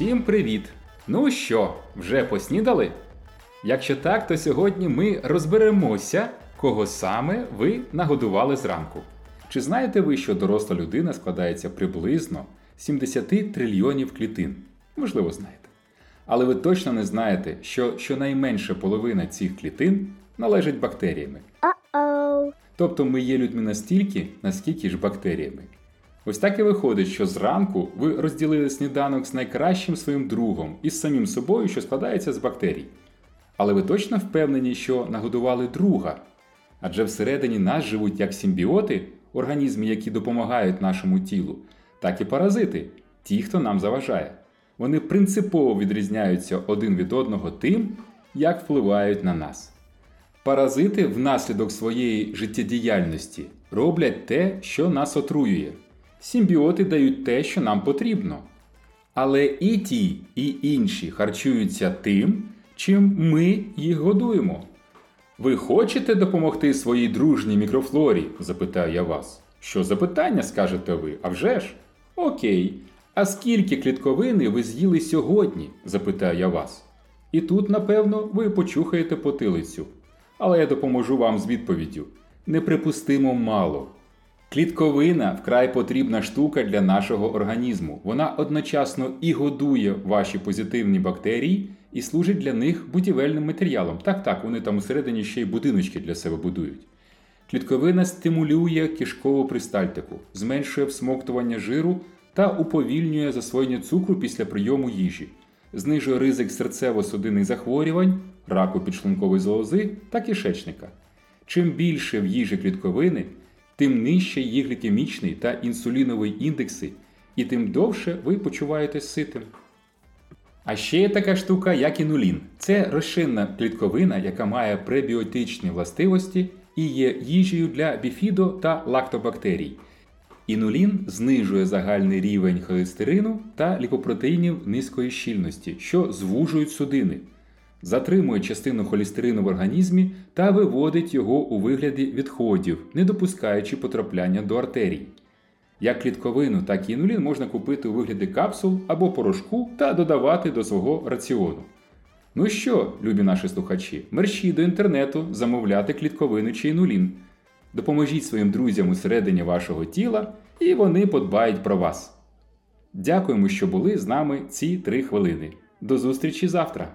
Всім привіт! Ну що, вже поснідали? Якщо так, то сьогодні ми розберемося, кого саме ви нагодували зранку. Чи знаєте ви, що доросла людина складається приблизно 70 трильйонів клітин? Можливо, знаєте. Але ви точно не знаєте, що щонайменше половина цих клітин належить бактеріями. Тобто ми є людьми настільки, наскільки ж бактеріями. Ось так і виходить, що зранку ви розділили сніданок з найкращим своїм другом і з самим собою, що складається з бактерій. Але ви точно впевнені, що нагодували друга? Адже всередині нас живуть як симбіоти, організми, які допомагають нашому тілу, так і паразити, ті, хто нам заважає. Вони принципово відрізняються один від одного тим, як впливають на нас. Паразити внаслідок своєї життєдіяльності роблять те, що нас отруює. Симбіоти дають те, що нам потрібно. Але і ті, і інші харчуються тим, чим ми їх годуємо. Ви хочете допомогти своїй дружній мікрофлорі? Запитаю я вас. Що за питання, скажете ви? А вже ж? Окей. А скільки клітковини ви з'їли сьогодні? Запитаю я вас. І тут, напевно, ви почухаєте потилицю. Але я допоможу вам з відповіддю. Неприпустимо мало. Клітковина – вкрай потрібна штука для нашого організму. Вона одночасно і годує ваші позитивні бактерії, і служить для них будівельним матеріалом. Так, вони там усередині ще й будиночки для себе будують. Клітковина стимулює кишкову перистальтику, зменшує всмоктування жиру та уповільнює засвоєння цукру після прийому їжі, знижує ризик серцево-судинних захворювань, раку підшлункової залози та кишечника. Чим більше в їжі клітковини, тим нижче їх глікемічний та інсуліновий індекси, і тим довше ви почуваєтесь ситим. А ще є така штука, як інулін. Це розчинна клітковина, яка має пребіотичні властивості і є їжею для біфідо та лактобактерій. Інулін знижує загальний рівень холестерину та ліпопротеїнів низької щільності, що звужують судини, затримує частину холестерину в організмі та виводить його у вигляді відходів, не допускаючи потрапляння до артерій. Як клітковину, так і інулін можна купити у вигляді капсул або порошку та додавати до свого раціону. Ну що, любі наші слухачі, мерщій до інтернету замовляти клітковину чи інулін. Допоможіть своїм друзям усередині вашого тіла, і вони подбають про вас. Дякуємо, що були з нами ці 3 хвилини. До зустрічі завтра!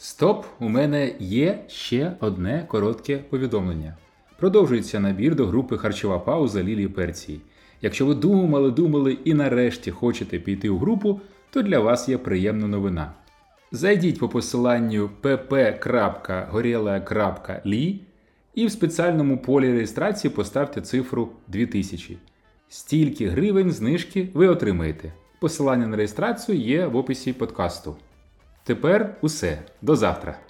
Стоп! У мене є ще одне коротке повідомлення. Продовжується набір до групи «Харчова пауза» Лілії Перці. Якщо ви думали і нарешті хочете піти у групу, то для вас є приємна новина. Зайдіть по посиланню pp.gorela.ly і в спеціальному полі реєстрації поставте цифру 2000. Стільки гривень знижки ви отримаєте. Посилання на реєстрацію є в описі подкасту. Тепер усе. До завтра.